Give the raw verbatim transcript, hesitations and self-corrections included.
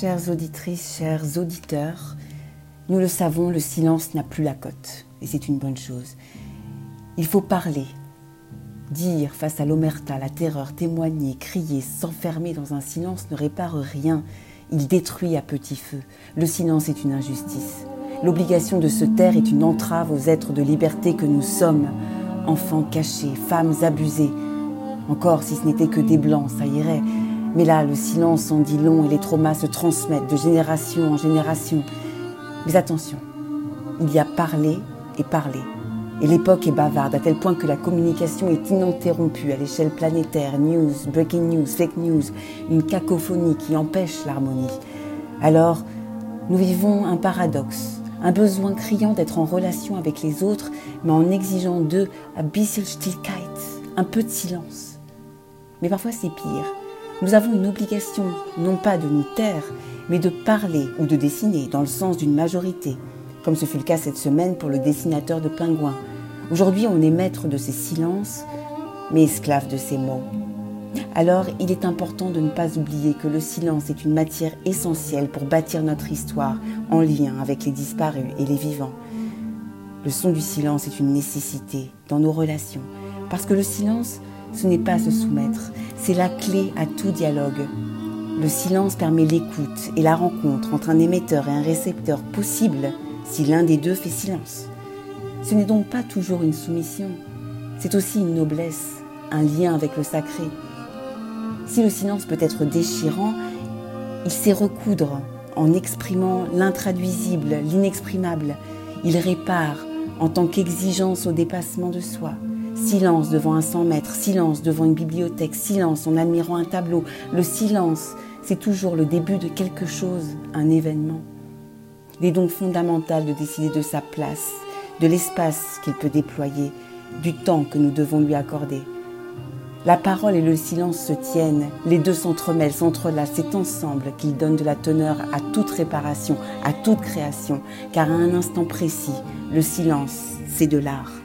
Chères auditrices, chers auditeurs, nous le savons, le silence n'a plus la cote, et c'est une bonne chose. Il faut parler, dire face à l'omerta, la terreur, témoigner, crier, s'enfermer dans un silence ne répare rien, il détruit à petit feu. Le silence est une injustice. L'obligation de se taire est une entrave aux êtres de liberté que nous sommes, enfants cachés, femmes abusées. Encore, si ce n'était que des blancs, ça irait. Mais là, le silence en dit long et les traumas se transmettent de génération en génération. Mais attention, il y a parler et parler. Et l'époque est bavarde à tel point que la communication est ininterrompue à l'échelle planétaire. News, breaking news, fake news, une cacophonie qui empêche l'harmonie. Alors, nous vivons un paradoxe, un besoin criant d'être en relation avec les autres, mais en exigeant d'eux un bisschen Stillkeit, un peu de silence. Mais parfois c'est pire. Nous avons une obligation, non pas de nous taire, mais de parler ou de dessiner dans le sens d'une majorité, comme ce fut le cas cette semaine pour le dessinateur de pingouins. Aujourd'hui, on est maître de ces silences, mais esclave de ces mots. Alors, il est important de ne pas oublier que le silence est une matière essentielle pour bâtir notre histoire en lien avec les disparus et les vivants. Le son du silence est une nécessité dans nos relations, parce que le silence, ce n'est pas se soumettre, c'est la clé à tout dialogue. Le silence permet l'écoute et la rencontre entre un émetteur et un récepteur possible si l'un des deux fait silence. Ce n'est donc pas toujours une soumission, c'est aussi une noblesse, un lien avec le sacré. Si le silence peut être déchirant, il sait recoudre en exprimant l'intraduisible, l'inexprimable. Il répare en tant qu'exigence au dépassement de soi. Silence devant un cent mètres, silence devant une bibliothèque, silence en admirant un tableau. Le silence, c'est toujours le début de quelque chose, un événement. Il est donc fondamental de décider de sa place, de l'espace qu'il peut déployer, du temps que nous devons lui accorder. La parole et le silence se tiennent, les deux s'entremêlent, s'entrelacent, c'est ensemble qu'ils donnent de la teneur à toute réparation, à toute création, car à un instant précis, le silence, c'est de l'art.